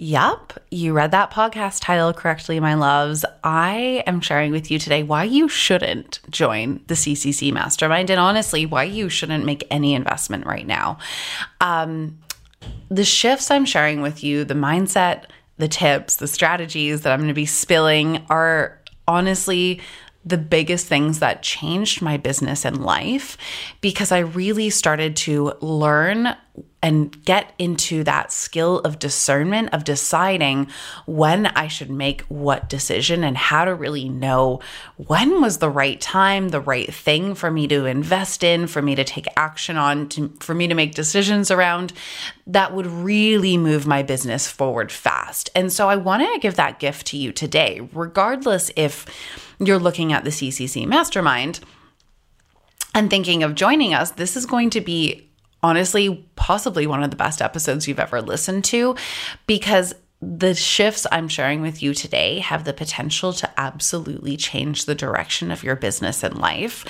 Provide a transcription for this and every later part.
Yup, you read that podcast title correctly, my loves. I am sharing with you today why you shouldn't join the CCC Mastermind and honestly, why you shouldn't make any investment right now. The shifts I'm sharing with you, the mindset, the tips, the strategies that I'm going to be spilling are honestly the biggest things that changed my business and life because I really started to learn and get into that skill of discernment, of deciding when I should make what decision and how to really know when was the right time, the right thing for me to invest in, for me to take action on, for me to make decisions around that would really move my business forward fast. And so I want to give that gift to you today, regardless if you're looking at the CCC Mastermind and thinking of joining us. This is going to be honestly, possibly one of the best episodes you've ever listened to, because the shifts I'm sharing with you today have the potential to absolutely change the direction of your business and life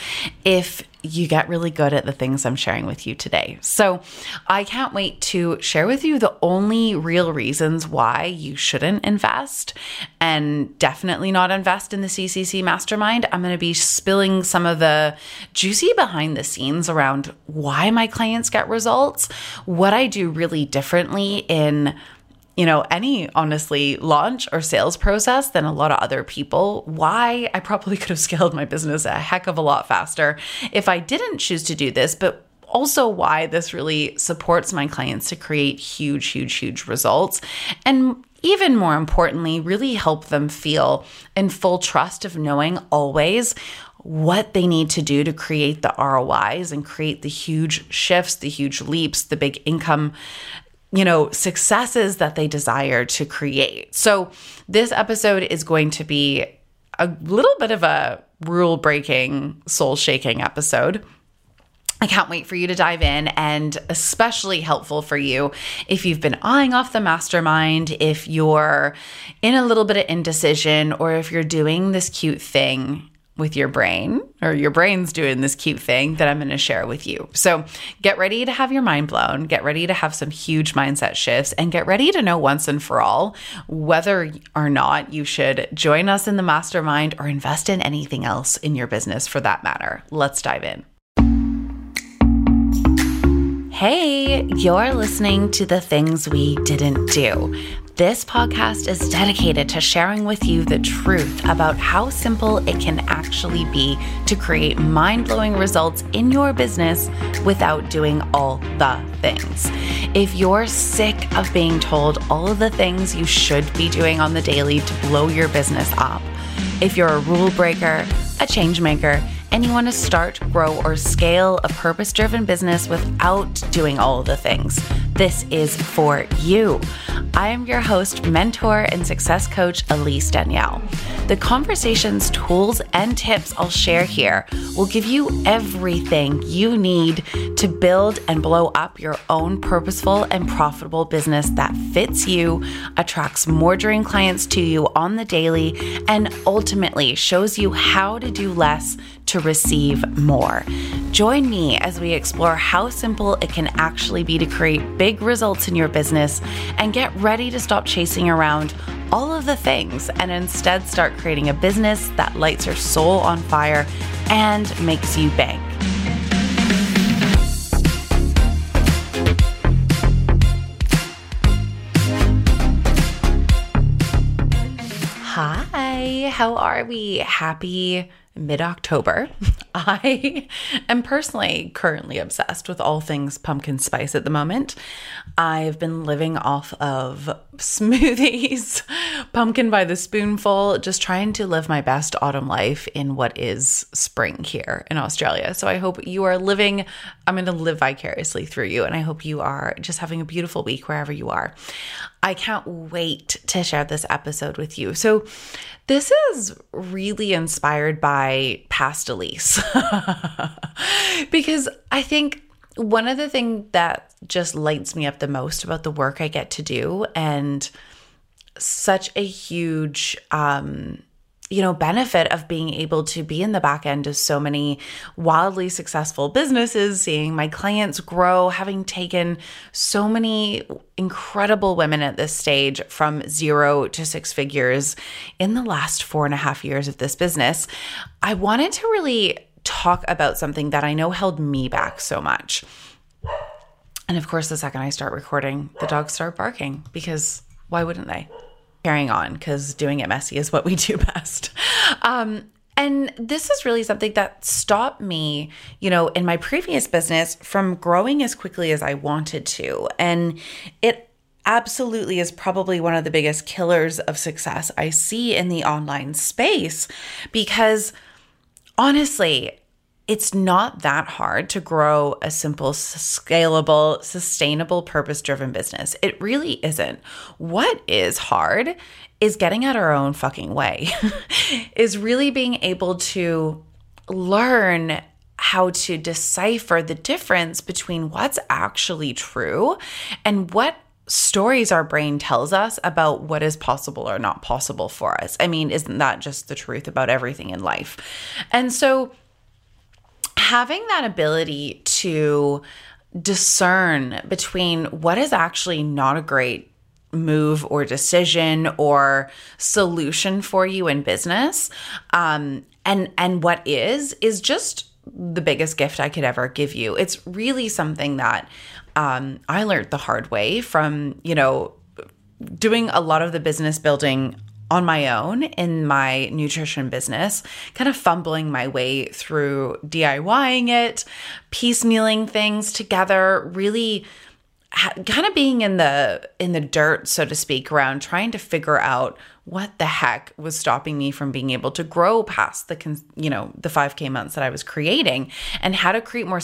if you get really good at the things I'm sharing with you today. So I can't wait to share with you the only real reasons why you shouldn't invest and definitely not invest in the CCC Mastermind. I'm going to be spilling some of the juicy behind the scenes around why my clients get results, what I do really differently in any, honestly, launch or sales process than a lot of other people, why I probably could have scaled my business a heck of a lot faster if I didn't choose to do this, but also why this really supports my clients to create huge, huge, huge results. And even more importantly, really help them feel in full trust of knowing always what they need to do to create the ROIs and create the huge shifts, the huge leaps, the big income successes that they desire to create. So this episode is going to be a little bit of a rule-breaking, soul-shaking episode. I can't wait for you to dive in, and especially helpful for you if you've been eyeing off the mastermind, if you're in a little bit of indecision, or if you're doing this cute thing with your brain, or your brain's doing this cute thing that I'm going to share with you. So get ready to have your mind blown, get ready to have some huge mindset shifts, and get ready to know once and for all whether or not you should join us in the mastermind or invest in anything else in your business for that matter. Let's dive in. Hey, you're listening to The Things We Didn't Do. This podcast is dedicated to sharing with you the truth about how simple it can actually be to create mind-blowing results in your business without doing all the things. If you're sick of being told all of the things you should be doing on the daily to blow your business up, if you're a rule breaker, a change maker, and you want to start, grow, or scale a purpose-driven business without doing all the things, this is for you. I am your host, mentor, and success coach, Elise Danielle. The conversations, tools, and tips I'll share here will give you everything you need to build and blow up your own purposeful and profitable business that fits you, attracts more dream clients to you on the daily, and ultimately shows you how to do less to receive more. Join me as we explore how simple it can actually be to create big results in your business and get ready to stop chasing around all of the things and instead start creating a business that lights your soul on fire and makes you bank. Hi, how are we? Happy mid-October. I am personally currently obsessed with all things pumpkin spice at the moment. I've been living off of smoothies, pumpkin by the spoonful, just trying to live my best autumn life in what is spring here in Australia. So I hope you are living, I'm going to live vicariously through you, and I hope you are just having a beautiful week wherever you are. I can't wait to share this episode with you. So this is really inspired by past Elise because I think one of the things that just lights me up the most about the work I get to do and such a huge you know, benefit of being able to be in the back end of so many wildly successful businesses, seeing my clients grow, having taken so many incredible women at this stage from 0 to 6 figures in the last 4.5 years of this business. I wanted to really talk about something that I know held me back so much. And of course, the second I start recording, the dogs start barking, because why wouldn't they? Carrying on, because doing it messy is what we do best. And this is really something that stopped me, you know, in my previous business from growing as quickly as I wanted to. And it absolutely is probably one of the biggest killers of success I see in the online space, because honestly, it's not that hard to grow a simple, scalable, sustainable, purpose-driven business. It really isn't. What is hard is getting out our own fucking way, is really being able to learn how to decipher the difference between what's actually true and what stories our brain tells us about what is possible or not possible for us. I mean, isn't that just the truth about everything in life? And so having that ability to discern between what is actually not a great move or decision or solution for you in business, and what is just the biggest gift I could ever give you. It's really something that I learned the hard way from, you know, doing a lot of the business building on my own in my nutrition business, kind of fumbling my way through DIYing it, piecemealing things together, really kind of being in the dirt, so to speak, around trying to figure out what the heck was stopping me from being able to grow past the, you know, the 5K months that I was creating, and how to create more,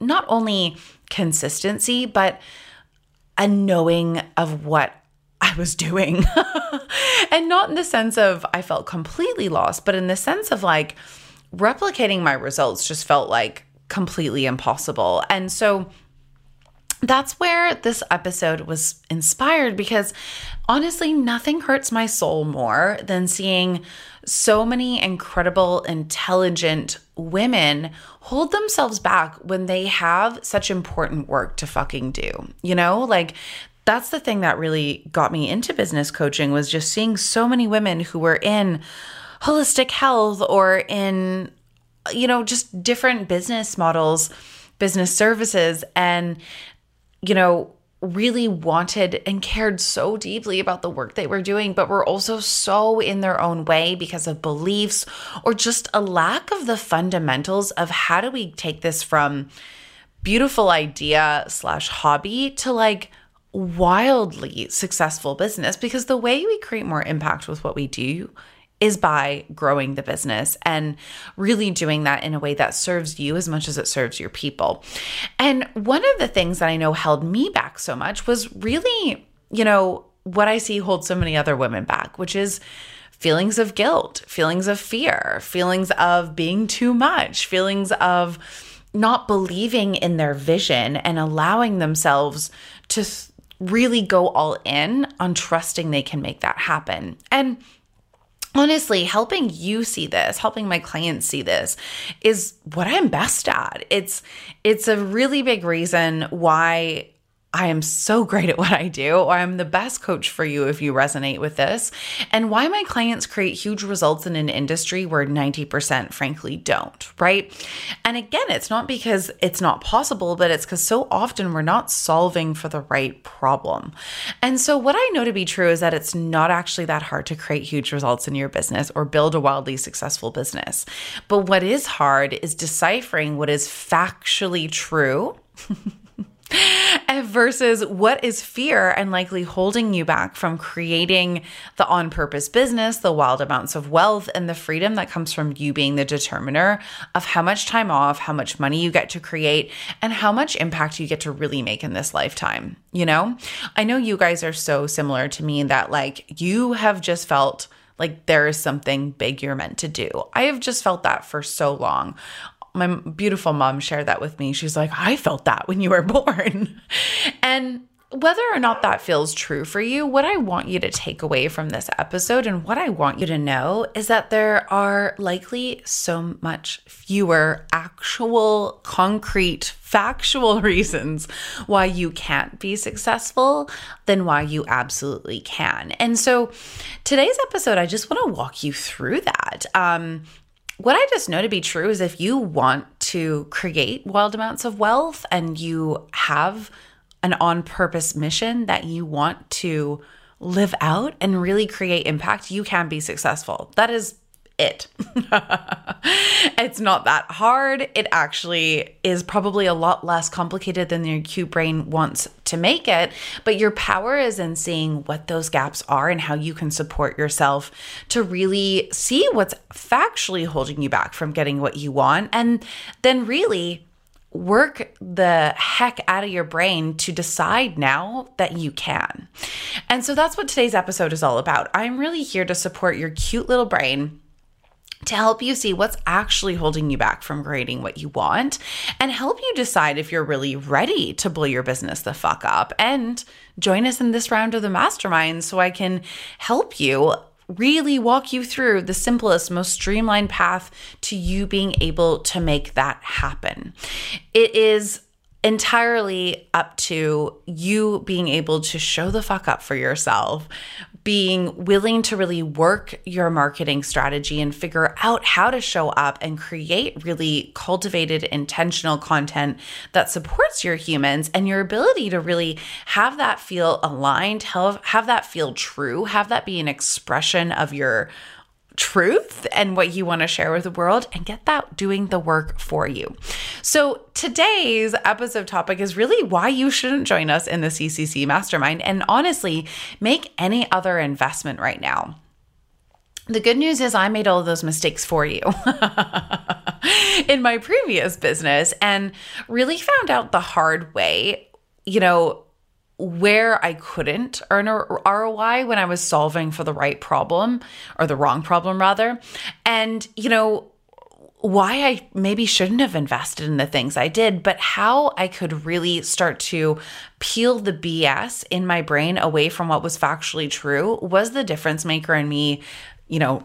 not only consistency, but a knowing of what I was doing. And not in the sense of I felt completely lost, but in the sense of like replicating my results just felt like completely impossible. And so that's where this episode was inspired, because honestly, nothing hurts my soul more than seeing so many incredible, intelligent women hold themselves back when they have such important work to fucking do. You know, like, that's the thing that really got me into business coaching, was just seeing so many women who were in holistic health or in, you know, just different business models, business services, and, you know, really wanted and cared so deeply about the work they were doing, but were also so in their own way because of beliefs or just a lack of the fundamentals of how do we take this from beautiful idea / hobby to like wildly successful business. Because the way we create more impact with what we do is by growing the business and really doing that in a way that serves you as much as it serves your people. And one of the things that I know held me back so much was really, you know, what I see holds so many other women back, which is feelings of guilt, feelings of fear, feelings of being too much, feelings of not believing in their vision and allowing themselves to really go all in on trusting they can make that happen. And honestly, helping you see this, helping my clients see this is what I'm best at. It's a really big reason why I am so great at what I do, or I'm the best coach for you if you resonate with this, and why my clients create huge results in an industry where 90% frankly don't, right? And again, it's not because it's not possible, but it's because so often we're not solving for the right problem. And so what I know to be true is that it's not actually that hard to create huge results in your business or build a wildly successful business. But what is hard is deciphering what is factually true versus what is fear and likely holding you back from creating the on-purpose business, the wild amounts of wealth, and the freedom that comes from you being the determiner of how much time off, how much money you get to create, and how much impact you get to really make in this lifetime. You know, I know you guys are so similar to me in that, like, you have just felt like there is something big you're meant to do. I have just felt that for so long. My beautiful mom shared that with me. She's like, I felt that when you were born. And Whether or not that feels true for you, what I want you to take away from this episode and what I want you to know is that there are likely so much fewer actual, concrete, factual reasons why you can't be successful than why you absolutely can. And so today's episode, I just want to walk you through that. What I just know to be true is if you want to create wild amounts of wealth and you have an on-purpose mission that you want to live out and really create impact, you can be successful. That is it. It's not that hard. It actually is probably a lot less complicated than your cute brain wants to make it, but your power is in seeing what those gaps are and how you can support yourself to really see what's factually holding you back from getting what you want, and then really work the heck out of your brain to decide now that you can. And so that's what today's episode is all about. I'm really here to support your cute little brain to help you see what's actually holding you back from creating what you want and help you decide if you're really ready to blow your business the fuck up and join us in this round of the mastermind so I can help you really walk you through the simplest, most streamlined path to you being able to make that happen. It is entirely up to you being able to show the fuck up for yourself, being willing to really work your marketing strategy and figure out how to show up and create really cultivated, intentional content that supports your humans and your ability to really have that feel aligned, have that feel true, have that be an expression of your truth and what you want to share with the world, and get that doing the work for you. So today's episode topic is really why you shouldn't join us in the CCC Mastermind, and honestly, make any other investment right now. The good news is I made all of those mistakes for you in my previous business and really found out the hard way, where I couldn't earn a ROI when I was solving for the right problem or the wrong problem rather. And, why I maybe shouldn't have invested in the things I did, but how I could really start to peel the BS in my brain away from what was factually true was the difference maker in me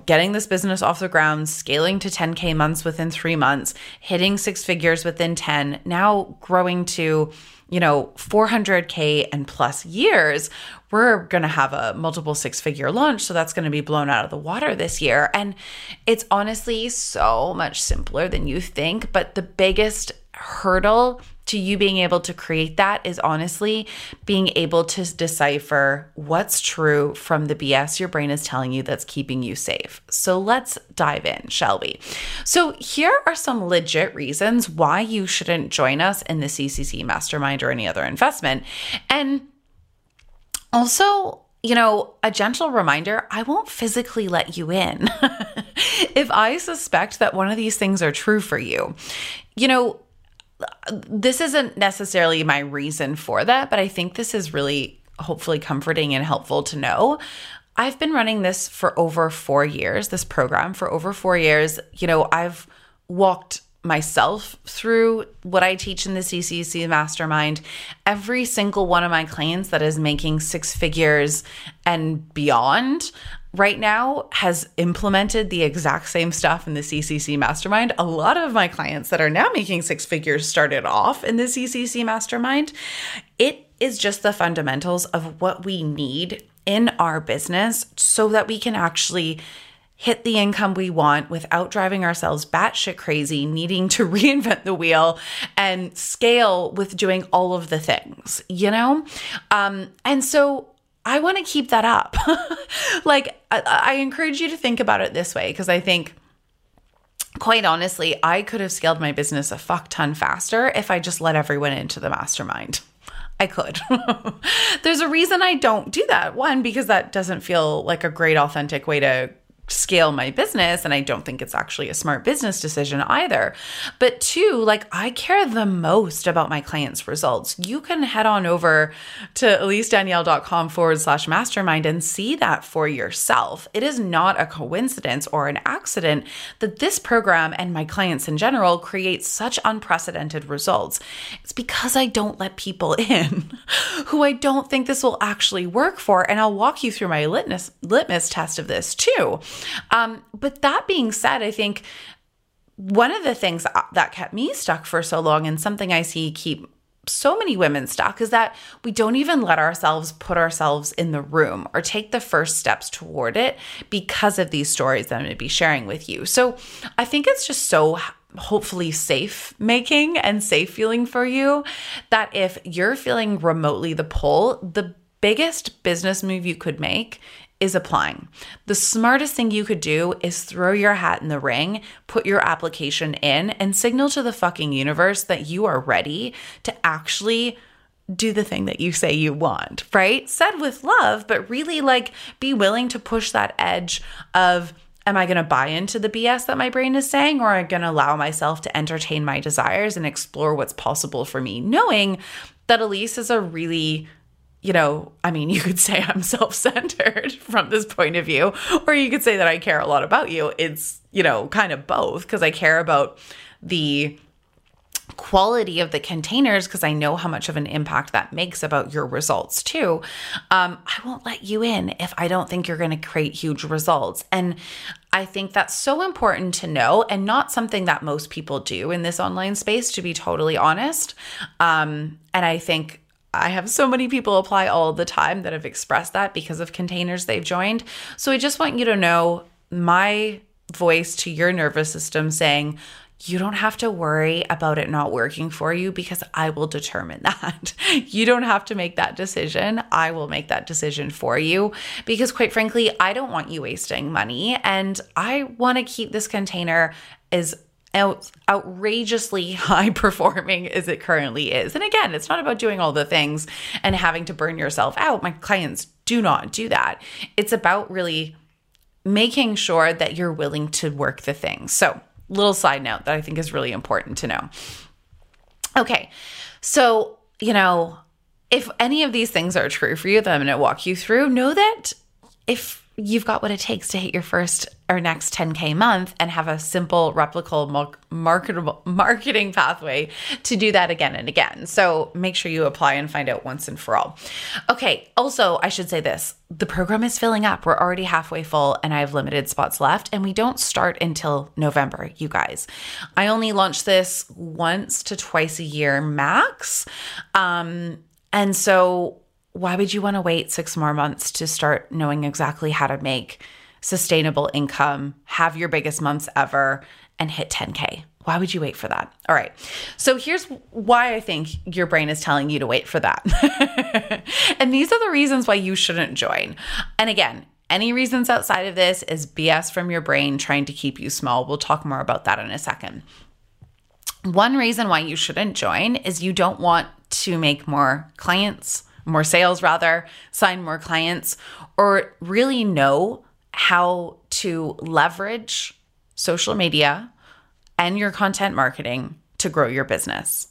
getting this business off the ground, scaling to 10K months within 3 months, hitting 6 figures within 10, now growing to, 400K and plus years. We're going to have a multiple 6-figure launch. So that's going to be blown out of the water this year. And it's honestly so much simpler than you think. But the biggest hurdle to you being able to create that is honestly being able to decipher what's true from the BS your brain is telling you that's keeping you safe. So let's dive in, shall we? So here are some legit reasons why you shouldn't join us in the CCC Mastermind or any other investment. And also, a gentle reminder, I won't physically let you in if I suspect that one of these things are true for you. This isn't necessarily my reason for that, but I think this is really hopefully comforting and helpful to know. I've been running this for over 4 years, this program for over 4 years. I've walked myself through what I teach in the CCC Mastermind. Every single one of my clients that is making 6 figures and beyond right now has implemented the exact same stuff in the CCC Mastermind. A lot of my clients that are now making 6 figures started off in the CCC Mastermind. It is just the fundamentals of what we need in our business so that we can actually hit the income we want without driving ourselves batshit crazy, needing to reinvent the wheel and scale with doing all of the things, And so I want to keep that up. I encourage you to think about it this way, because I think, quite honestly, I could have scaled my business a fuck ton faster if I just let everyone into the mastermind. I could. There's a reason I don't do that. One, because that doesn't feel like a great, authentic way to scale my business, and I don't think it's actually a smart business decision either. But two, like, I care the most about my clients' results. You can head on over to EliseDanielle.com/mastermind and see that for yourself. It is not a coincidence or an accident that this program and my clients in general create such unprecedented results. It's because I don't let people in who I don't think this will actually work for. And I'll walk you through my litmus test of this too. But that being said, I think one of the things that kept me stuck for so long, and something I see keep so many women stuck, is that we don't even let ourselves put ourselves in the room or take the first steps toward it because of these stories that I'm going to be sharing with you. So I think it's just so hopefully safe making and safe feeling for you that if you're feeling remotely the pull, the biggest business move you could make is applying. The smartest thing you could do is throw your hat in the ring, put your application in, and signal to the fucking universe that you are ready to actually do the thing that you say you want, right? Said with love, but really, like, be willing to push that edge of, am I going to buy into the BS that my brain is saying, or am I going to allow myself to entertain my desires and explore what's possible for me, knowing that Elise is a really, you could say I'm self-centered from this point of view, or you could say that I care a lot about you. It's, kind of both, because I care about the quality of the containers because I know how much of an impact that makes about your results too. I won't let you in if I don't think you're going to create huge results. And I think that's so important to know, and not something that most people do in this online space, to be totally honest. And I think I have so many people apply all the time that have expressed that because of containers they've joined. So I just want you to know my voice to your nervous system saying, you don't have to worry about it not working for you, because I will determine that. You don't have to make that decision. I will make that decision for you, because quite frankly, I don't want you wasting money, and I want to keep this container as outrageously high performing as it currently is. And again, it's not about doing all the things and having to burn yourself out. My clients do not do that. It's about really making sure that you're willing to work the things. So, little side note that I think is really important to know. Okay. So, if any of these things are true for you that I'm going to walk you through, know that if you've got what it takes to hit your first or next 10K month and have a simple, replicable, marketing pathway to do that again and again. So make sure you apply and find out once and for all. Okay. Also, I should say this. The program is filling up. We're already halfway full, and I have limited spots left, and we don't start until November, you guys. I only launch this once to twice a year max. And so why would you want to wait 6 more months to start knowing exactly how to make sustainable income, have your biggest months ever, and hit 10K? Why would you wait for that? All right. So here's why I think your brain is telling you to wait for that. And these are the reasons why you shouldn't join. And again, any reasons outside of this is BS from your brain trying to keep you small. We'll talk more about that in a second. One reason why you shouldn't join is you don't want to make more sales rather, sign more clients, or really know how to leverage social media and your content marketing to grow your business.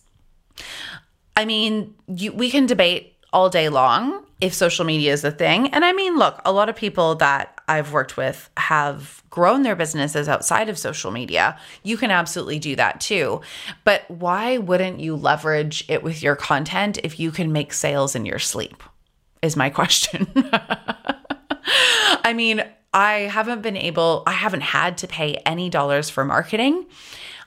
I mean, we can debate all day long if social media is a thing. And I mean, look, a lot of people that I've worked with have grown their businesses outside of social media. You can absolutely do that too. But why wouldn't you leverage it with your content if you can make sales in your sleep, is my question. I mean, I haven't had to pay any dollars for marketing.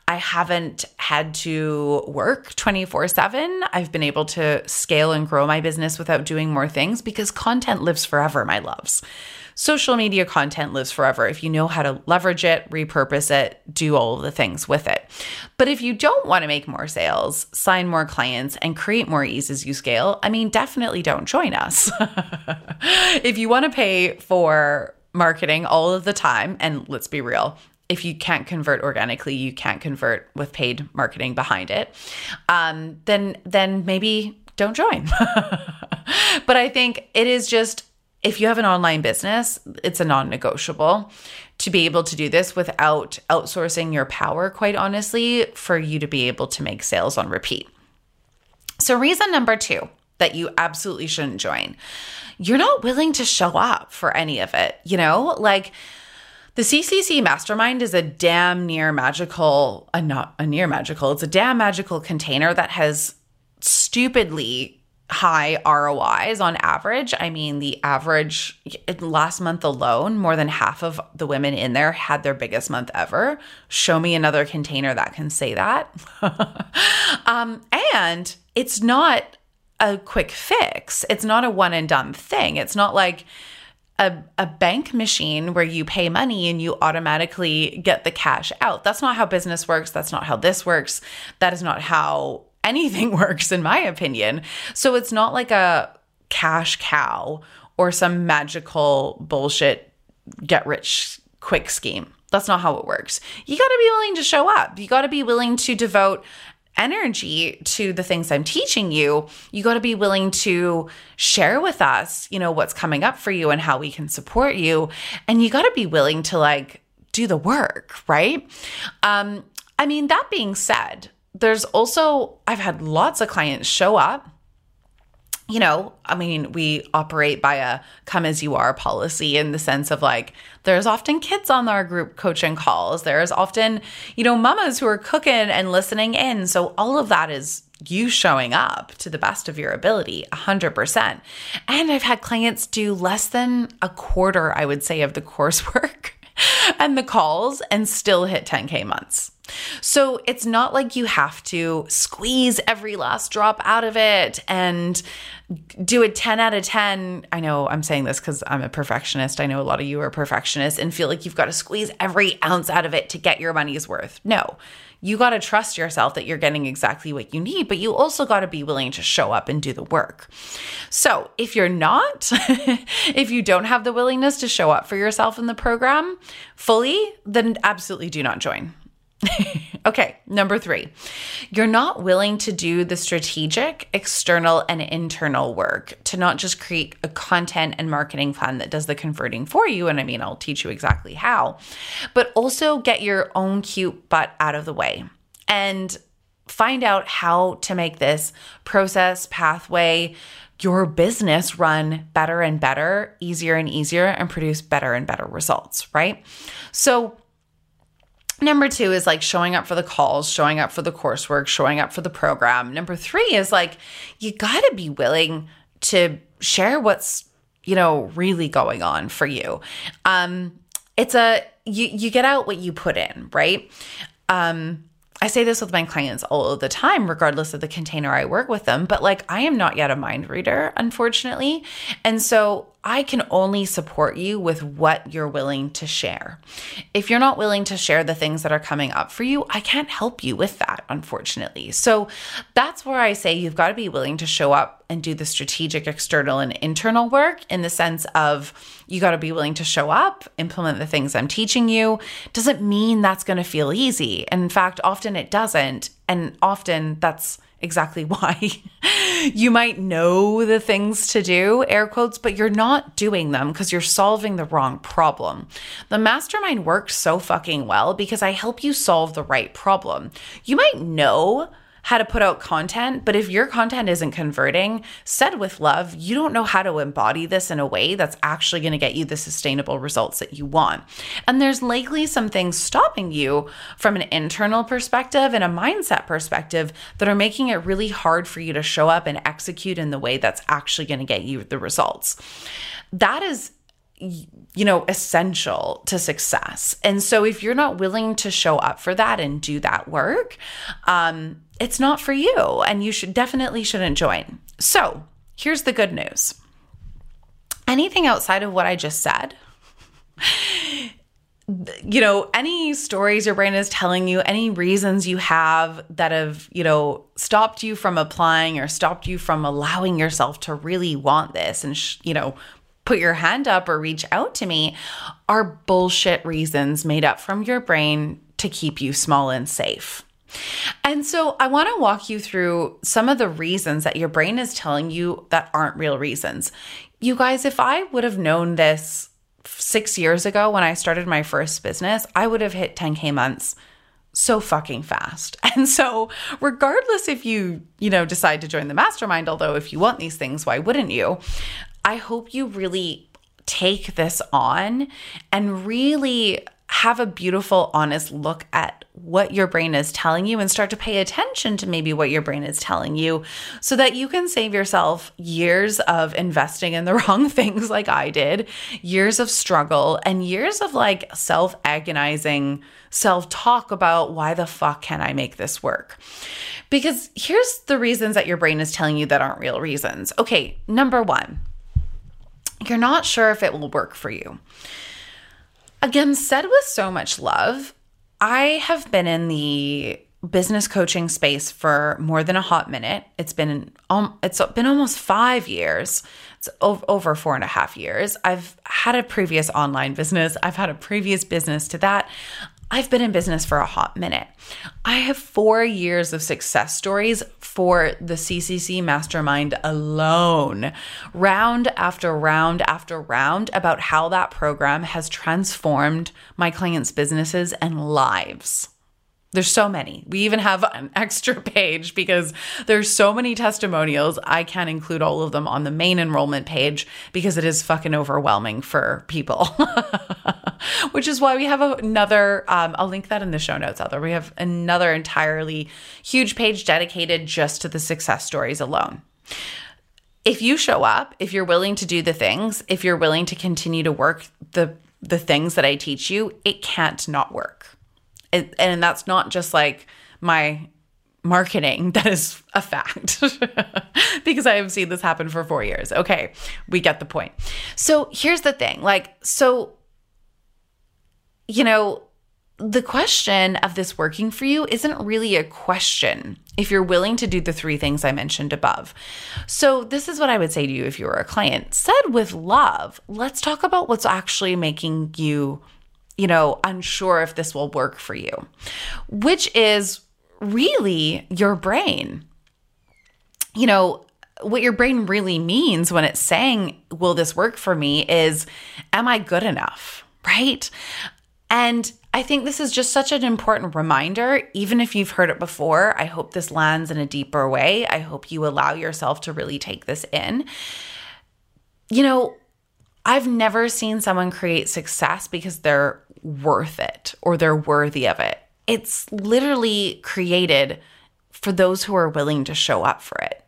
I haven't had to work 24/7. I've been able to scale and grow my business without doing more things, because content lives forever, my loves. Social media content lives forever if you know how to leverage it, repurpose it, do all the things with it. But if you don't want to make more sales, sign more clients, and create more ease as you scale, definitely don't join us. If you want to pay for marketing all of the time, and let's be real, if you can't convert organically, you can't convert with paid marketing behind it, then maybe don't join. But I think it is just if you have an online business, it's a non-negotiable to be able to do this without outsourcing your power, quite honestly, for you to be able to make sales on repeat. So reason number two that you absolutely shouldn't join, you're not willing to show up for any of it. You know, like the CCC Mastermind is a damn magical container that has stupidly high ROIs on average. I mean, the average last month alone, more than half of the women in there had their biggest month ever. Show me another container that can say that. And it's not a quick fix. It's not a one and done thing. It's not like a bank machine where you pay money and you automatically get the cash out. That's not how business works. That's not how this works. That is not how anything works, in my opinion. So it's not like a cash cow or some magical bullshit get rich quick scheme. That's not how it works. You got to be willing to show up. You got to be willing to devote energy to the things I'm teaching you. You got to be willing to share with us, you know, what's coming up for you and how we can support you. And you got to be willing to like do the work, right? I mean, that being said, there's also, I've had lots of clients show up. You know, I mean, we operate by a come as you are policy in the sense of like, there's often kids on our group coaching calls. There's often, you know, mamas who are cooking and listening in. So all of that is you showing up to the best of your ability, 100%. And I've had clients do less than a quarter, I would say, of the coursework and the calls and still hit 10K months. So it's not like you have to squeeze every last drop out of it and do a 10 out of 10. I know I'm saying this because I'm a perfectionist. I know a lot of you are perfectionists and feel like you've got to squeeze every ounce out of it to get your money's worth. No, you got to trust yourself that you're getting exactly what you need, but you also got to be willing to show up and do the work. So if you're not, if you don't have the willingness to show up for yourself in the program fully, then absolutely do not join. Okay, number three, you're not willing to do the strategic, external, and internal work to not just create a content and marketing plan that does the converting for you. And I mean, I'll teach you exactly how, but also get your own cute butt out of the way and find out how to make this process, pathway, your business run better and better, easier and easier, and produce better and better results, right? So number two is like showing up for the calls, showing up for the coursework, showing up for the program. Number three is like, you got to be willing to share what's, you know, really going on for you. You get out what you put in, right? I say this with my clients all the time, regardless of the container I work with them, but like, I am not yet a mind reader, unfortunately. And so I can only support you with what you're willing to share. If you're not willing to share the things that are coming up for you, I can't help you with that, unfortunately. So that's where I say you've got to be willing to show up and do the strategic, external, and internal work in the sense of you got to be willing to show up, implement the things I'm teaching you. Doesn't mean that's going to feel easy. And in fact, often it doesn't. And often that's exactly why you might know the things to do, air quotes, but you're not doing them because you're solving the wrong problem. The mastermind works so fucking well because I help you solve the right problem. You might know how to put out content, but if your content isn't converting, said with love, you don't know how to embody this in a way that's actually going to get you the sustainable results that you want. And there's likely some things stopping you from an internal perspective and a mindset perspective that are making it really hard for you to show up and execute in the way that's actually going to get you the results. That is, you know, essential to success. And so if you're not willing to show up for that and do that work, it's not for you, and you shouldn't join. So here's the good news. Anything outside of what I just said, you know, any stories your brain is telling you, any reasons you have that have, you know, stopped you from applying or stopped you from allowing yourself to really want this and, you know, put your hand up or reach out to me are bullshit reasons made up from your brain to keep you small and safe. And so I want to walk you through some of the reasons that your brain is telling you that aren't real reasons. You guys, if I would have known this 6 years ago when I started my first business, I would have hit 10K months so fucking fast. And so regardless if you decide to join the mastermind, although if you want these things, why wouldn't you? I hope you really take this on and really have a beautiful, honest look at what your brain is telling you and start to pay attention to maybe what your brain is telling you so that you can save yourself years of investing in the wrong things like I did, years of struggle, and years of like self-agonizing self-talk about why the fuck can I make this work? Because here's the reasons that your brain is telling you that aren't real reasons. Okay, number one, you're not sure if it will work for you. Again, said with so much love, I have been in the business coaching space for more than a hot minute. It's been almost 5 years. It's over 4.5 years. I've had a previous online business. I've had a previous business to that. I've been in business for a hot minute. I have 4 years of success stories for the CCC Mastermind alone, round after round after round about how that program has transformed my clients' businesses and lives. There's so many. We even have an extra page because there's so many testimonials. I can't include all of them on the main enrollment page because it is fucking overwhelming for people, which is why we have another, I'll link that in the show notes. We have another entirely huge page dedicated just to the success stories alone. If you show up, if you're willing to do the things, if you're willing to continue to work the things that I teach you, it can't not work. And that's not just like my marketing. That is a fact because I have seen this happen for 4 years. Okay, we get the point. So here's the thing. The question of this working for you isn't really a question if you're willing to do the three things I mentioned above. So this is what I would say to you if you were a client. Said with love, let's talk about what's actually making you unsure if this will work for you, which is really your brain. What your brain really means when it's saying, will this work for me, is, am I good enough, right? And I think this is just such an important reminder. Even if you've heard it before, I hope this lands in a deeper way. I hope you allow yourself to really take this in. I've never seen someone create success because they're worth it or they're worthy of it. It's literally created for those who are willing to show up for it,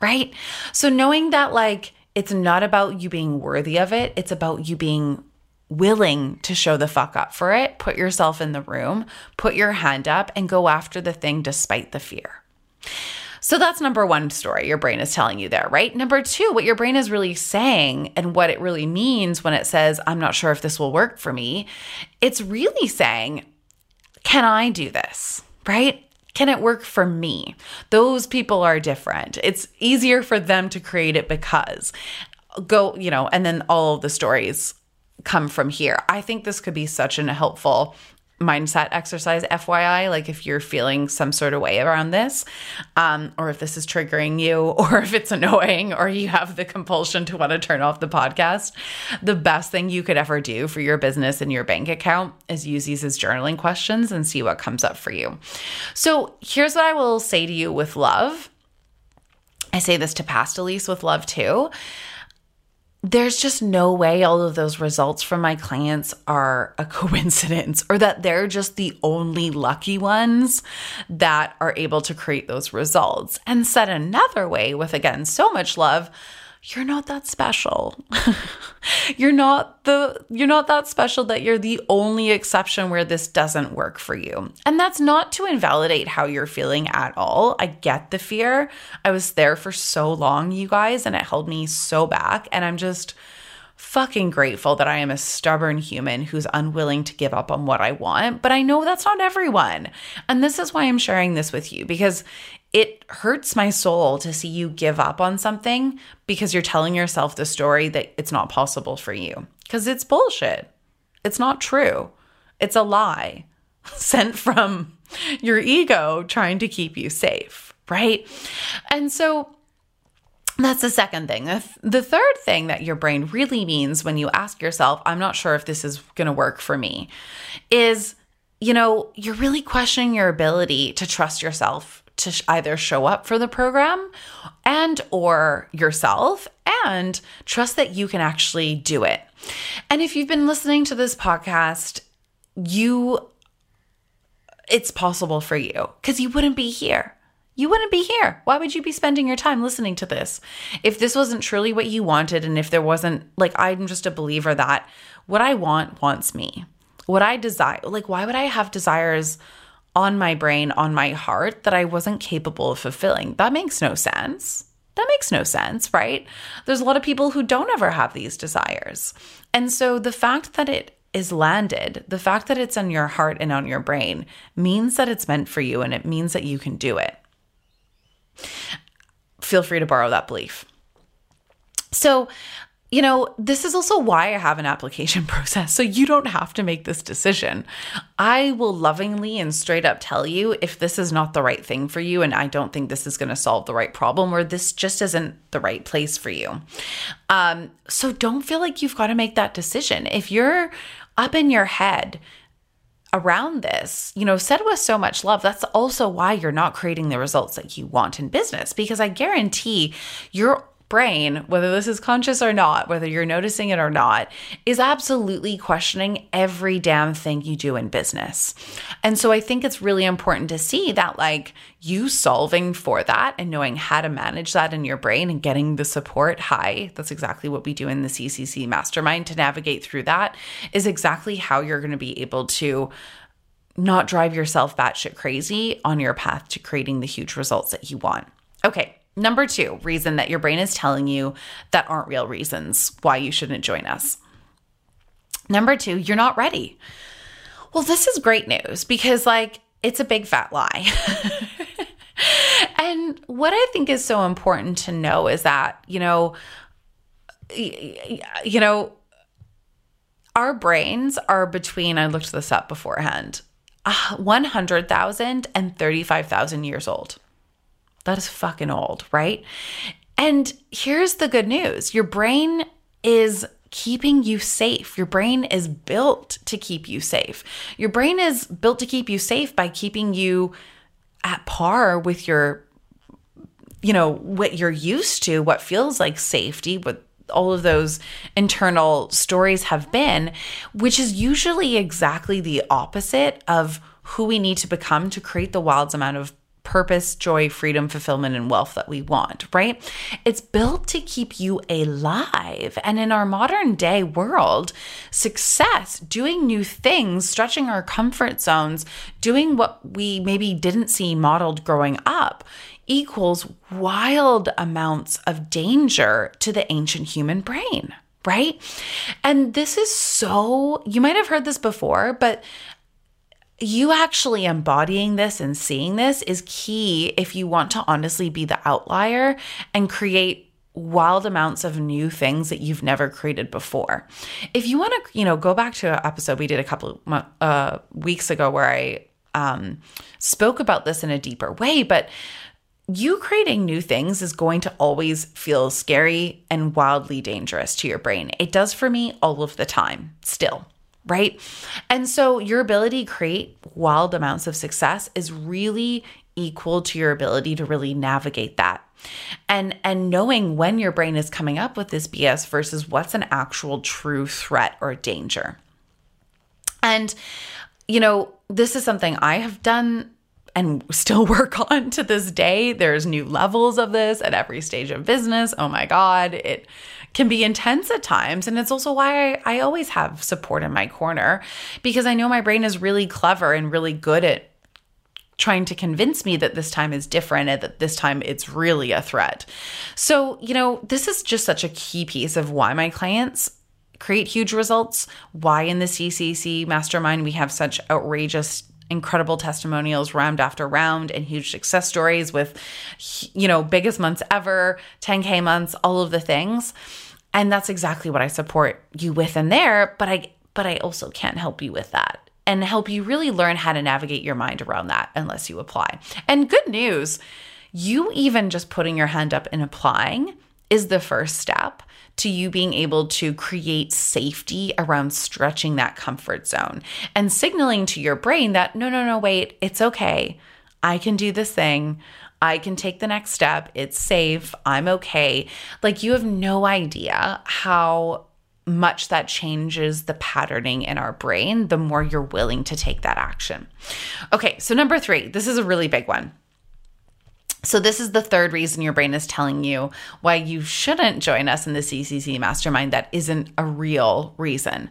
right? So knowing that it's not about you being worthy of it, it's about you being willing to show the fuck up for it, put yourself in the room, put your hand up and go after the thing despite the fear. So that's number one story your brain is telling you there, right? Number two, what your brain is really saying and what it really means when it says, I'm not sure if this will work for me, it's really saying, can I do this, right? Can it work for me? Those people are different. It's easier for them to create it because and then all of the stories come from here. I think this could be such a helpful mindset exercise, FYI, if you're feeling some sort of way around this, or if this is triggering you, or if it's annoying, or you have the compulsion to want to turn off the podcast, the best thing you could ever do for your business and your bank account is use these as journaling questions and see what comes up for you. So here's what I will say to you with love. I say this to past Elise with love too. There's just no way all of those results from my clients are a coincidence or that they're just the only lucky ones that are able to create those results. And said another way, with again, so much love, you're not that special. You're not that special that you're the only exception where this doesn't work for you. And that's not to invalidate how you're feeling at all. I get the fear. I was there for so long, you guys, and it held me so back. And I'm just fucking grateful that I am a stubborn human who's unwilling to give up on what I want. But I know that's not everyone. And this is why I'm sharing this with you, because it hurts my soul to see you give up on something because you're telling yourself the story that it's not possible for you. Because it's bullshit. It's not true. It's a lie sent from your ego trying to keep you safe, right? And so That's the second thing. The third thing that your brain really means when you ask yourself, I'm not sure if this is going to work for me, is, you know, you're really questioning your ability to trust yourself to either show up for the program and or yourself and trust that you can actually do it. And if you've been listening to this podcast, it's possible for you because you wouldn't be here. You wouldn't be here. Why would you be spending your time listening to this? If this wasn't truly what you wanted, and if there wasn't, I'm just a believer that what I want wants me. What I desire, why would I have desires on my brain, on my heart that I wasn't capable of fulfilling? That makes no sense. That makes no sense, right? There's a lot of people who don't ever have these desires. And so the fact that it is landed, the fact that it's on your heart and on your brain means that it's meant for you and it means that you can do it. Feel free to borrow that belief. So, you know, this is also why I have an application process. So you don't have to make this decision. I will lovingly and straight up tell you if this is not the right thing for you and I don't think this is going to solve the right problem or this just isn't the right place for you. So don't feel like you've got to make that decision. If you're up in your head around this, you know, said with so much love, that's also why you're not creating the results that you want in business, because I guarantee your brain, whether this is conscious or not, whether you're noticing it or not, is absolutely questioning every damn thing you do in business. And so I think it's really important to see that you solving for that and knowing how to manage that in your brain and getting the support high, that's exactly what we do in the CCC Mastermind to navigate through that, is exactly how you're going to be able to not drive yourself batshit crazy on your path to creating the huge results that you want. Okay. Number two reason that your brain is telling you that aren't real reasons why you shouldn't join us. Number two, you're not ready. Well, this is great news because it's a big fat lie. And what I think is so important to know is that, you know, our brains are between, I looked this up beforehand, 100,000 and 35,000 years old. That is fucking old, right? And here's the good news. Your brain is keeping you safe. Your brain is built to keep you safe. Your brain is built to keep you safe by keeping you at par with your, what you're used to, what feels like safety, what all of those internal stories have been, which is usually exactly the opposite of who we need to become to create the wild amount of purpose, joy, freedom, fulfillment, and wealth that we want, right? It's built to keep you alive. And in our modern day world, success, doing new things, stretching our comfort zones, doing what we maybe didn't see modeled growing up equals wild amounts of danger to the ancient human brain, right? And this is so, you might have heard this before, but you actually embodying this and seeing this is key if you want to honestly be the outlier and create wild amounts of new things that you've never created before. If you want to, go back to an episode we did a couple weeks ago where I spoke about this in a deeper way, but you creating new things is going to always feel scary and wildly dangerous to your brain. It does for me all of the time still. Right? And so your ability to create wild amounts of success is really equal to your ability to really navigate that. And knowing when your brain is coming up with this BS versus what's an actual true threat or danger. And, this is something I have done and still work on to this day. There's new levels of this at every stage of business. Oh my God, it can be intense at times. And it's also why I always have support in my corner, because I know my brain is really clever and really good at trying to convince me that this time is different and that this time it's really a threat. So, this is just such a key piece of why my clients create huge results, why in the CCC Mastermind we have such outrageous incredible testimonials round after round and huge success stories with, biggest months ever, 10K months, all of the things. And that's exactly what I support you with in there. But I also can't help you with that and help you really learn how to navigate your mind around that unless you apply. And good news, you even just putting your hand up and applying is the first step to you being able to create safety around stretching that comfort zone and signaling to your brain that, no, wait, it's okay. I can do this thing. I can take the next step. It's safe. I'm okay. Like, you have no idea how much that changes the patterning in our brain the more you're willing to take that action. Okay, so number 3, this is a really big one. So this is the third reason your brain is telling you why you shouldn't join us in the CCC Mastermind that isn't a real reason.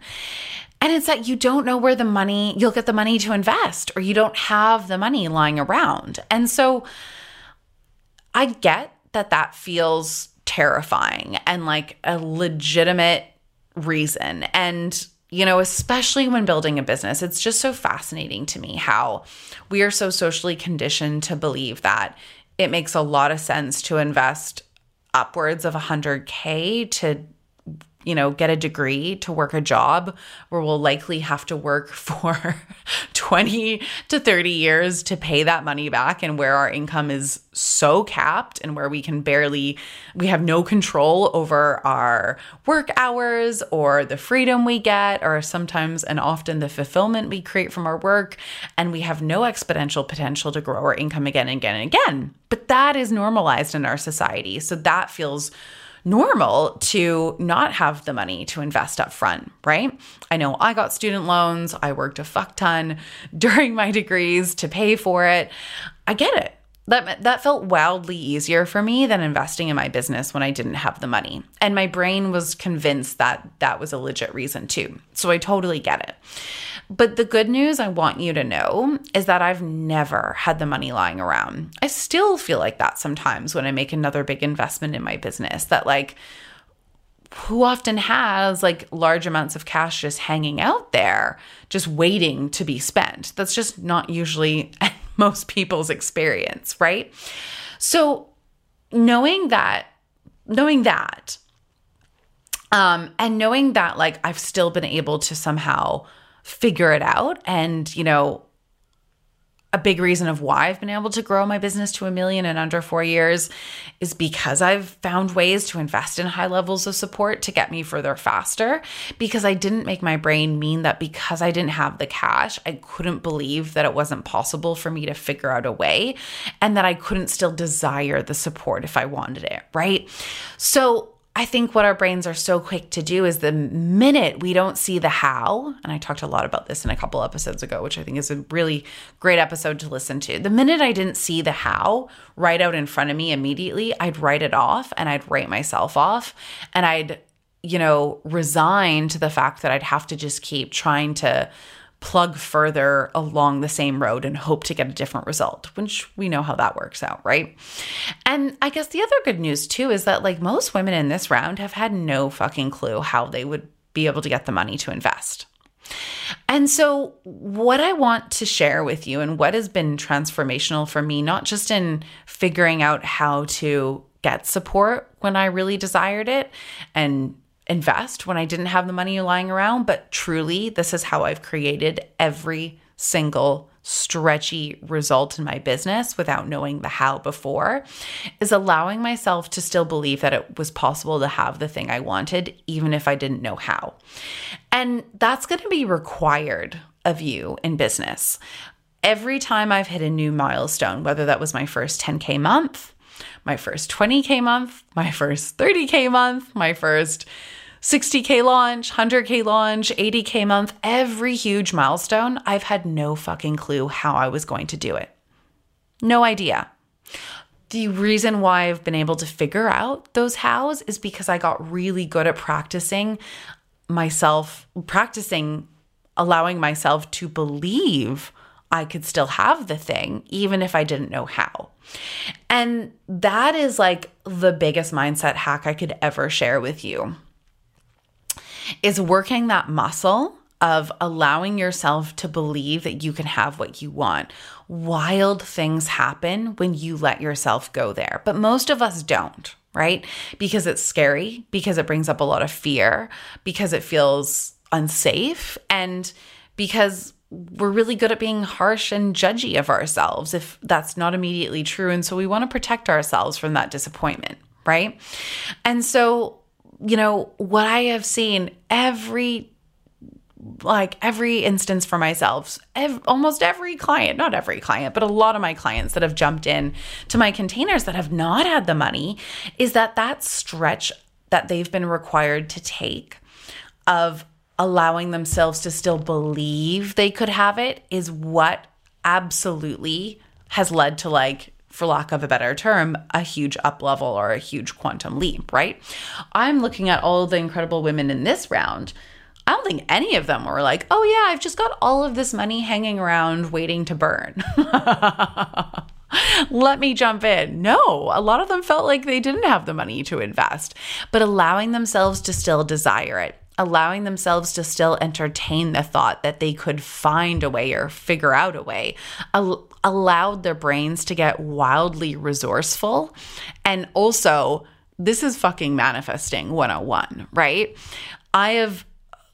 And it's that you don't know where the money, you'll get the money to invest, or you don't have the money lying around. And so I get that that feels terrifying and like a legitimate reason. And you know, especially when building a business, it's just so fascinating to me how we are so socially conditioned to believe that it makes a lot of sense to invest upwards of $100K to, you know, get a degree, to work a job where we'll likely have to work for 20 to 30 years to pay that money back, and where our income is so capped and where we have no control over our work hours or the freedom we get, or sometimes and often the fulfillment we create from our work, and we have no exponential potential to grow our income again and again and again. But that is normalized in our society. So that feels normal to not have the money to invest up front, right? I know I got student loans. I worked a fuck ton during my degrees to pay for it. I get it. That felt wildly easier for me than investing in my business when I didn't have the money. And my brain was convinced that that was a legit reason too. So I totally get it. But the good news I want you to know is that I've never had the money lying around. I still feel like that sometimes when I make another big investment in my business, that like, who often has like large amounts of cash just hanging out there, just waiting to be spent? That's just not usually most people's experience, right? So knowing that like I've still been able to somehow figure it out. And, you know, a big reason of why I've been able to grow my business to $1 million in under 4 years is because I've found ways to invest in high levels of support to get me further faster, because I didn't make my brain mean that because I didn't have the cash, I couldn't believe that it wasn't possible for me to figure out a way and that I couldn't still desire the support if I wanted it, right? So I think what our brains are so quick to do is the minute we don't see the how, and I talked a lot about this in a couple episodes ago, which I think is a really great episode to listen to. The minute I didn't see the how right out in front of me immediately, I'd write it off and I'd write myself off, and I'd, you know, resign to the fact that I'd have to just keep trying to plug further along the same road and hope to get a different result, which we know how that works out, right? And I guess the other good news too is that like most women in this round have had no fucking clue how they would be able to get the money to invest. And so what I want to share with you, and what has been transformational for me, not just in figuring out how to get support when I really desired it and invest when I didn't have the money lying around, but truly, this is how I've created every single stretchy result in my business without knowing the how before, is allowing myself to still believe that it was possible to have the thing I wanted, even if I didn't know how. And that's going to be required of you in business. Every time I've hit a new milestone, whether that was my first 10K month, my first 20K month, my first 30K month, my first 60K launch, 100K launch, 80K month, every huge milestone, I've had no fucking clue how I was going to do it. No idea. The reason why I've been able to figure out those hows is because I got really good at practicing allowing myself to believe I could still have the thing, even if I didn't know how. And that is like the biggest mindset hack I could ever share with you, is working that muscle of allowing yourself to believe that you can have what you want. Wild things happen when you let yourself go there, but most of us don't, right? Because it's scary, because it brings up a lot of fear, because it feels unsafe, and because we're really good at being harsh and judgy of ourselves if that's not immediately true. And so we want to protect ourselves from that disappointment, right? And so, you know, what I have seen every instance for myself, almost every client, not every client, but a lot of my clients that have jumped in to my containers that have not had the money, is that stretch that they've been required to take of allowing themselves to still believe they could have it is what absolutely has led to, like, for lack of a better term, a huge up level or a huge quantum leap, right? I'm looking at all the incredible women in this round. I don't think any of them were like, oh yeah, I've just got all of this money hanging around waiting to burn. Let me jump in. No, a lot of them felt like they didn't have the money to invest, but allowing themselves to still desire it, allowing themselves to still entertain the thought that they could find a way or figure out a way, allowed their brains to get wildly resourceful. And also, this is fucking manifesting 101, right? I have,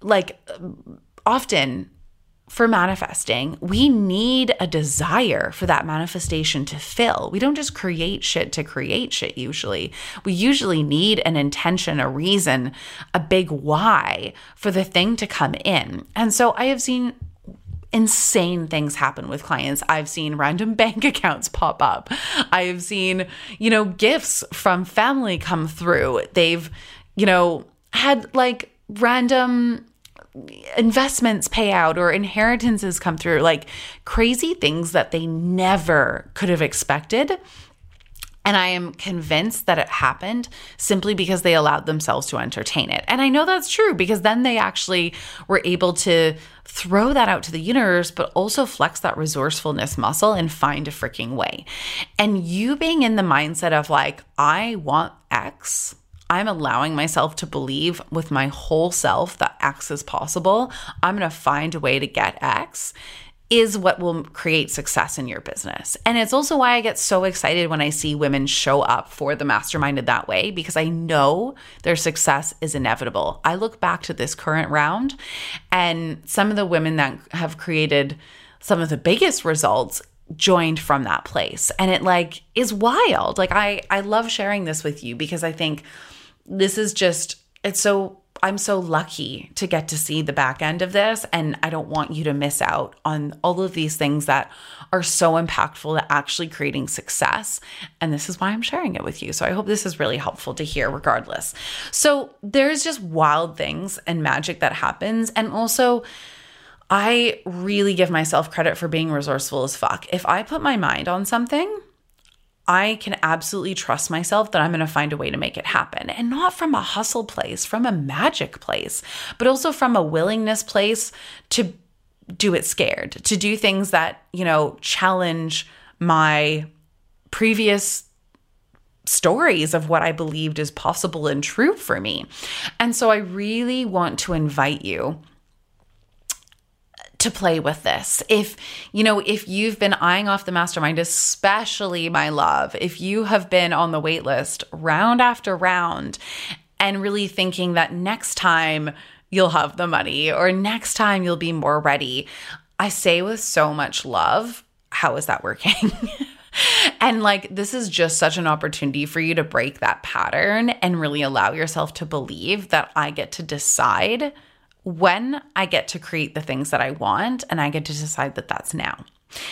like, often for manifesting, we need a desire for that manifestation to fill. We don't just create shit to create shit usually. We usually need an intention, a reason, a big why for the thing to come in. And so I have seen insane things happen with clients. I've seen random bank accounts pop up. I've seen, you know, gifts from family come through. They've, you know, had, like, random investments pay out or inheritances come through, like crazy things that they never could have expected. And I am convinced that it happened simply because they allowed themselves to entertain it. And I know that's true because then they actually were able to throw that out to the universe, but also flex that resourcefulness muscle and find a freaking way. And you being in the mindset of, like, I want X, I'm allowing myself to believe with my whole self that X is possible. I'm going to find a way to get X is what will create success in your business. And it's also why I get so excited when I see women show up for the mastermind in that way, because I know their success is inevitable. I look back to this current round and some of the women that have created some of the biggest results joined from that place. And it, like, is wild. Like, I love sharing this with you because I think this is just, I'm so lucky to get to see the back end of this. And I don't want you to miss out on all of these things that are so impactful to actually creating success. And this is why I'm sharing it with you. So I hope this is really helpful to hear regardless. So there's just wild things and magic that happens. And also, I really give myself credit for being resourceful as fuck. If I put my mind on something, I can absolutely trust myself that I'm going to find a way to make it happen. And not from a hustle place, from a magic place, but also from a willingness place to do it scared, to do things that, you know, challenge my previous stories of what I believed is possible and true for me. And so I really want to invite you to play with this. If, you know, if you've been eyeing off the mastermind, especially my love, if you have been on the wait list round after round and really thinking that next time you'll have the money or next time you'll be more ready, I say with so much love, how is that working? And, like, this is just such an opportunity for you to break that pattern and really allow yourself to believe that I get to decide when I get to create the things that I want, and I get to decide that that's now.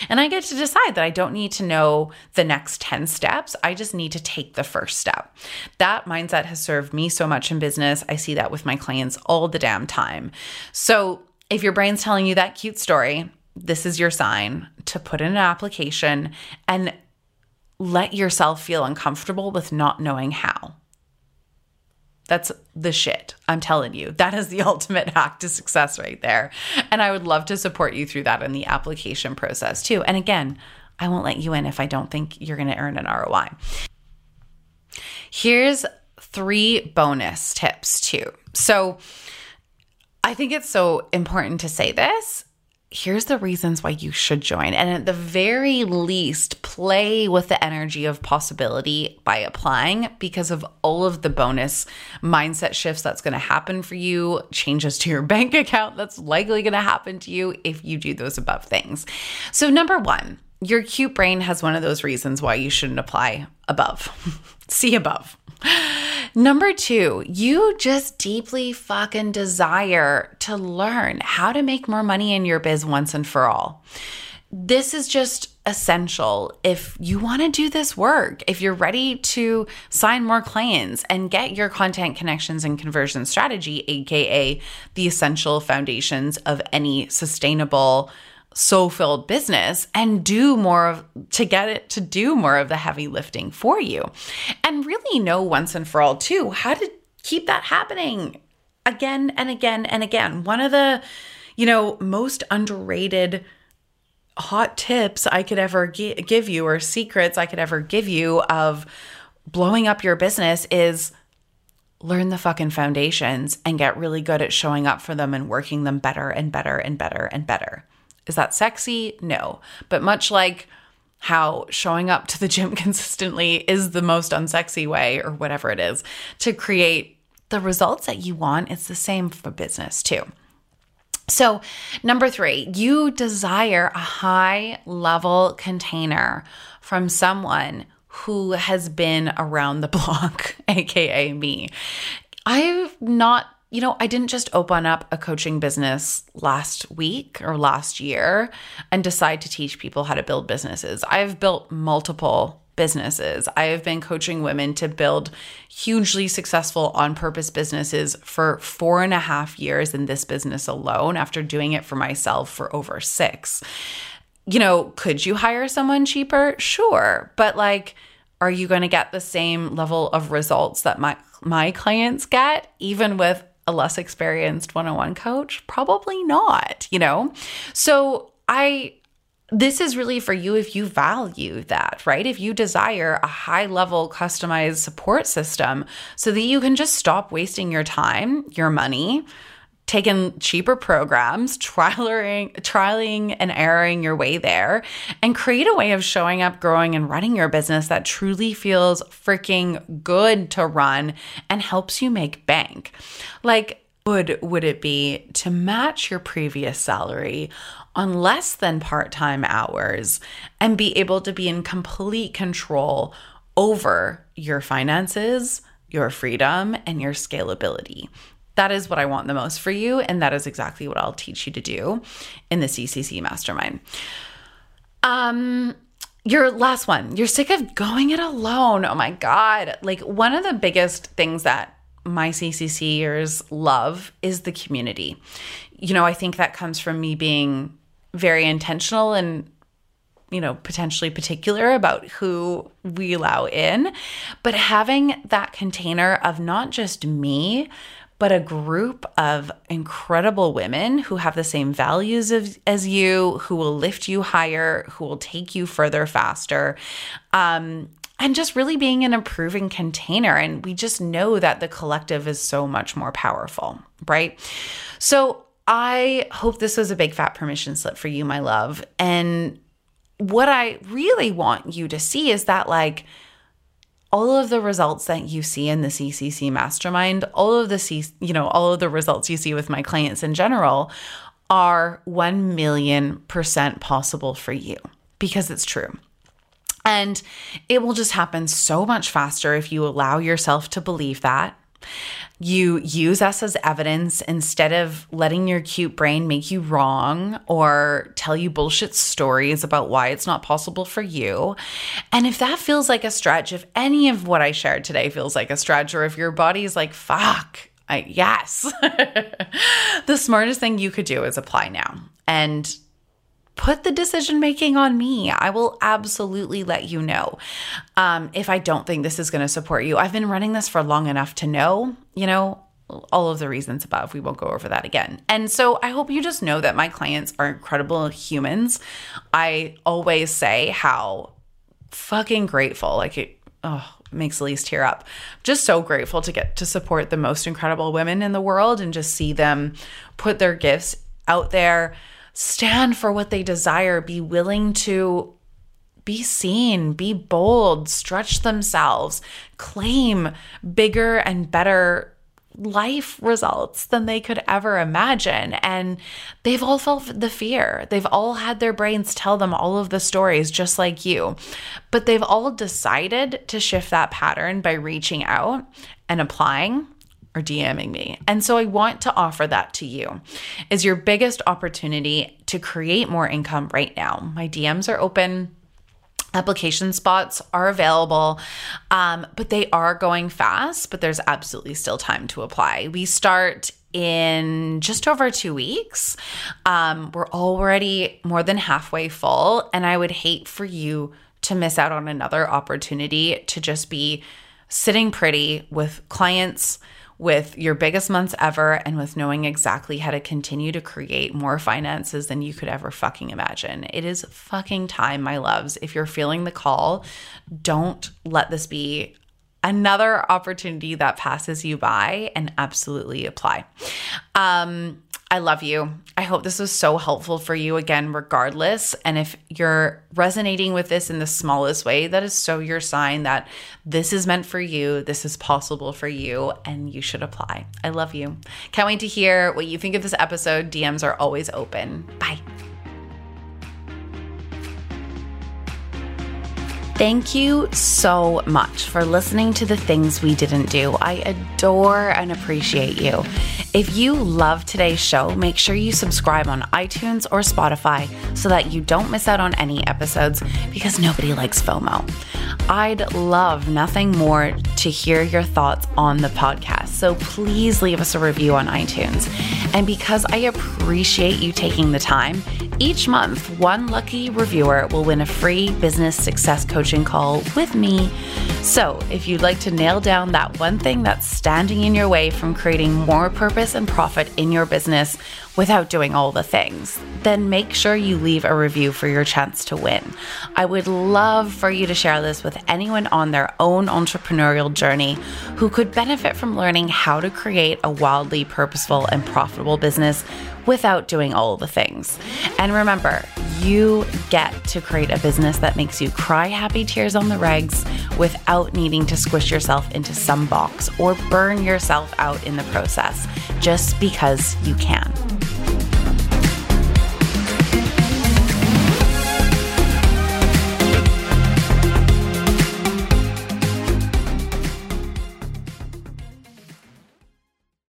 And I get to decide that I don't need to know the next 10 steps. I just need to take the first step. That mindset has served me so much in business. I see that with my clients all the damn time. So if your brain's telling you that cute story, this is your sign to put in an application and let yourself feel uncomfortable with not knowing how. That's the shit. I'm telling you, that is the ultimate hack to success right there. And I would love to support you through that in the application process too. And again, I won't let you in if I don't think you're going to earn an ROI. Here's 3 bonus tips too. So I think it's so important to say this. Here's the reasons why you should join. And at the very least, play with the energy of possibility by applying, because of all of the bonus mindset shifts that's going to happen for you, changes to your bank account that's likely going to happen to you if you do those above things. So number 1, your cute brain has one of those reasons why you shouldn't apply above. See above. Number two, you just deeply fucking desire to learn how to make more money in your biz once and for all. This is just essential if you want to do this work, if you're ready to sign more clients and get your content, connections, and conversion strategy, aka the essential foundations of any sustainable, soul-filled business, and do more of the heavy lifting for you. And really know once and for all too how to keep that happening again and again and again. One of the, most underrated hot tips I could ever give you, or secrets I could ever give you, of blowing up your business is learn the fucking foundations and get really good at showing up for them and working them better and better and better and better. Is that sexy? No. But much like how showing up to the gym consistently is the most unsexy way, or whatever it is, to create the results that you want, it's the same for business too. So number three, you desire a high-level container from someone who has been around the block, aka me. I didn't just open up a coaching business last week or last year and decide to teach people how to build businesses. I've built multiple businesses. I have been coaching women to build hugely successful on-purpose businesses for 4.5 years in this business alone, after doing it for myself for over 6. Could you hire someone cheaper? Sure. But are you going to get the same level of results that my clients get, even with a less experienced one-on-one coach? Probably not, So this is really for you if you value that, right? If you desire a high-level customized support system so that you can just stop wasting your time, your money, taking cheaper programs, trialing and erroring your way there, and create a way of showing up, growing, and running your business that truly feels freaking good to run and helps you make bank. Good would it be to match your previous salary on less than part-time hours and be able to be in complete control over your finances, your freedom, and your scalability? That is what I want the most for you, and that is exactly what I'll teach you to do in the CCC Mastermind. Your last one, you're sick of going it alone. Oh my God. One of the biggest things that my CCCers love is the community. I think that comes from me being very intentional and, potentially particular about who we allow in, but having that container of not just me, but a group of incredible women who have the same values as you, who will lift you higher, who will take you further faster, and just really being an improving container. And we just know that the collective is so much more powerful, right? So I hope this was a big fat permission slip for you, my love. And what I really want you to see is that all of the results that you see in the CCC Mastermind, all of the results you see with my clients in general are 1,000,000% possible for you, because it's true. And it will just happen so much faster if you allow yourself to believe that. You use us as evidence instead of letting your cute brain make you wrong or tell you bullshit stories about why it's not possible for you. And if that feels like a stretch, if any of what I shared today feels like a stretch, or if your body's like, fuck, yes, the smartest thing you could do is apply now and put the decision-making on me. I will absolutely let you know if I don't think this is going to support you. I've been running this for long enough to know, all of the reasons above. We won't go over that again. And so I hope you just know that my clients are incredible humans. I always say how fucking grateful, makes Elise tear up. Just so grateful to get to support the most incredible women in the world and just see them put their gifts out there, stand for what they desire, be willing to be seen, be bold, stretch themselves, claim bigger and better life results than they could ever imagine. And they've all felt the fear. They've all had their brains tell them all of the stories, just like you. But they've all decided to shift that pattern by reaching out and applying or DMing me. And so I want to offer that to you as your biggest opportunity to create more income right now. My DMs are open. Application spots are available, but they are going fast, but there's absolutely still time to apply. We start in just over 2 weeks. We're already more than halfway full, and I would hate for you to miss out on another opportunity to just be sitting pretty with clients, with your biggest months ever, and with knowing exactly how to continue to create more finances than you could ever fucking imagine. It is fucking time, my loves. If you're feeling the call, don't let this be another opportunity that passes you by, and absolutely apply. I love you. I hope this was so helpful for you, again, regardless. And if you're resonating with this in the smallest way, that is so your sign that this is meant for you, this is possible for you, and you should apply. I love you. Can't wait to hear what you think of this episode. DMs are always open. Bye. Thank you so much for listening to The Things We Didn't Do. I adore and appreciate you. If you love today's show, make sure you subscribe on iTunes or Spotify so that you don't miss out on any episodes, because nobody likes FOMO. I'd love nothing more to hear your thoughts on the podcast, so please leave us a review on iTunes. And because I appreciate you taking the time, each month, one lucky reviewer will win a free business success coaching call with me. So if you'd like to nail down that one thing that's standing in your way from creating more purpose and profit in your business without doing all the things, then make sure you leave a review for your chance to win. I would love for you to share this with anyone on their own entrepreneurial journey who could benefit from learning how to create a wildly purposeful and profitable business without doing all the things. And remember, you get to create a business that makes you cry happy tears on the regs without needing to squish yourself into some box or burn yourself out in the process, just because you can.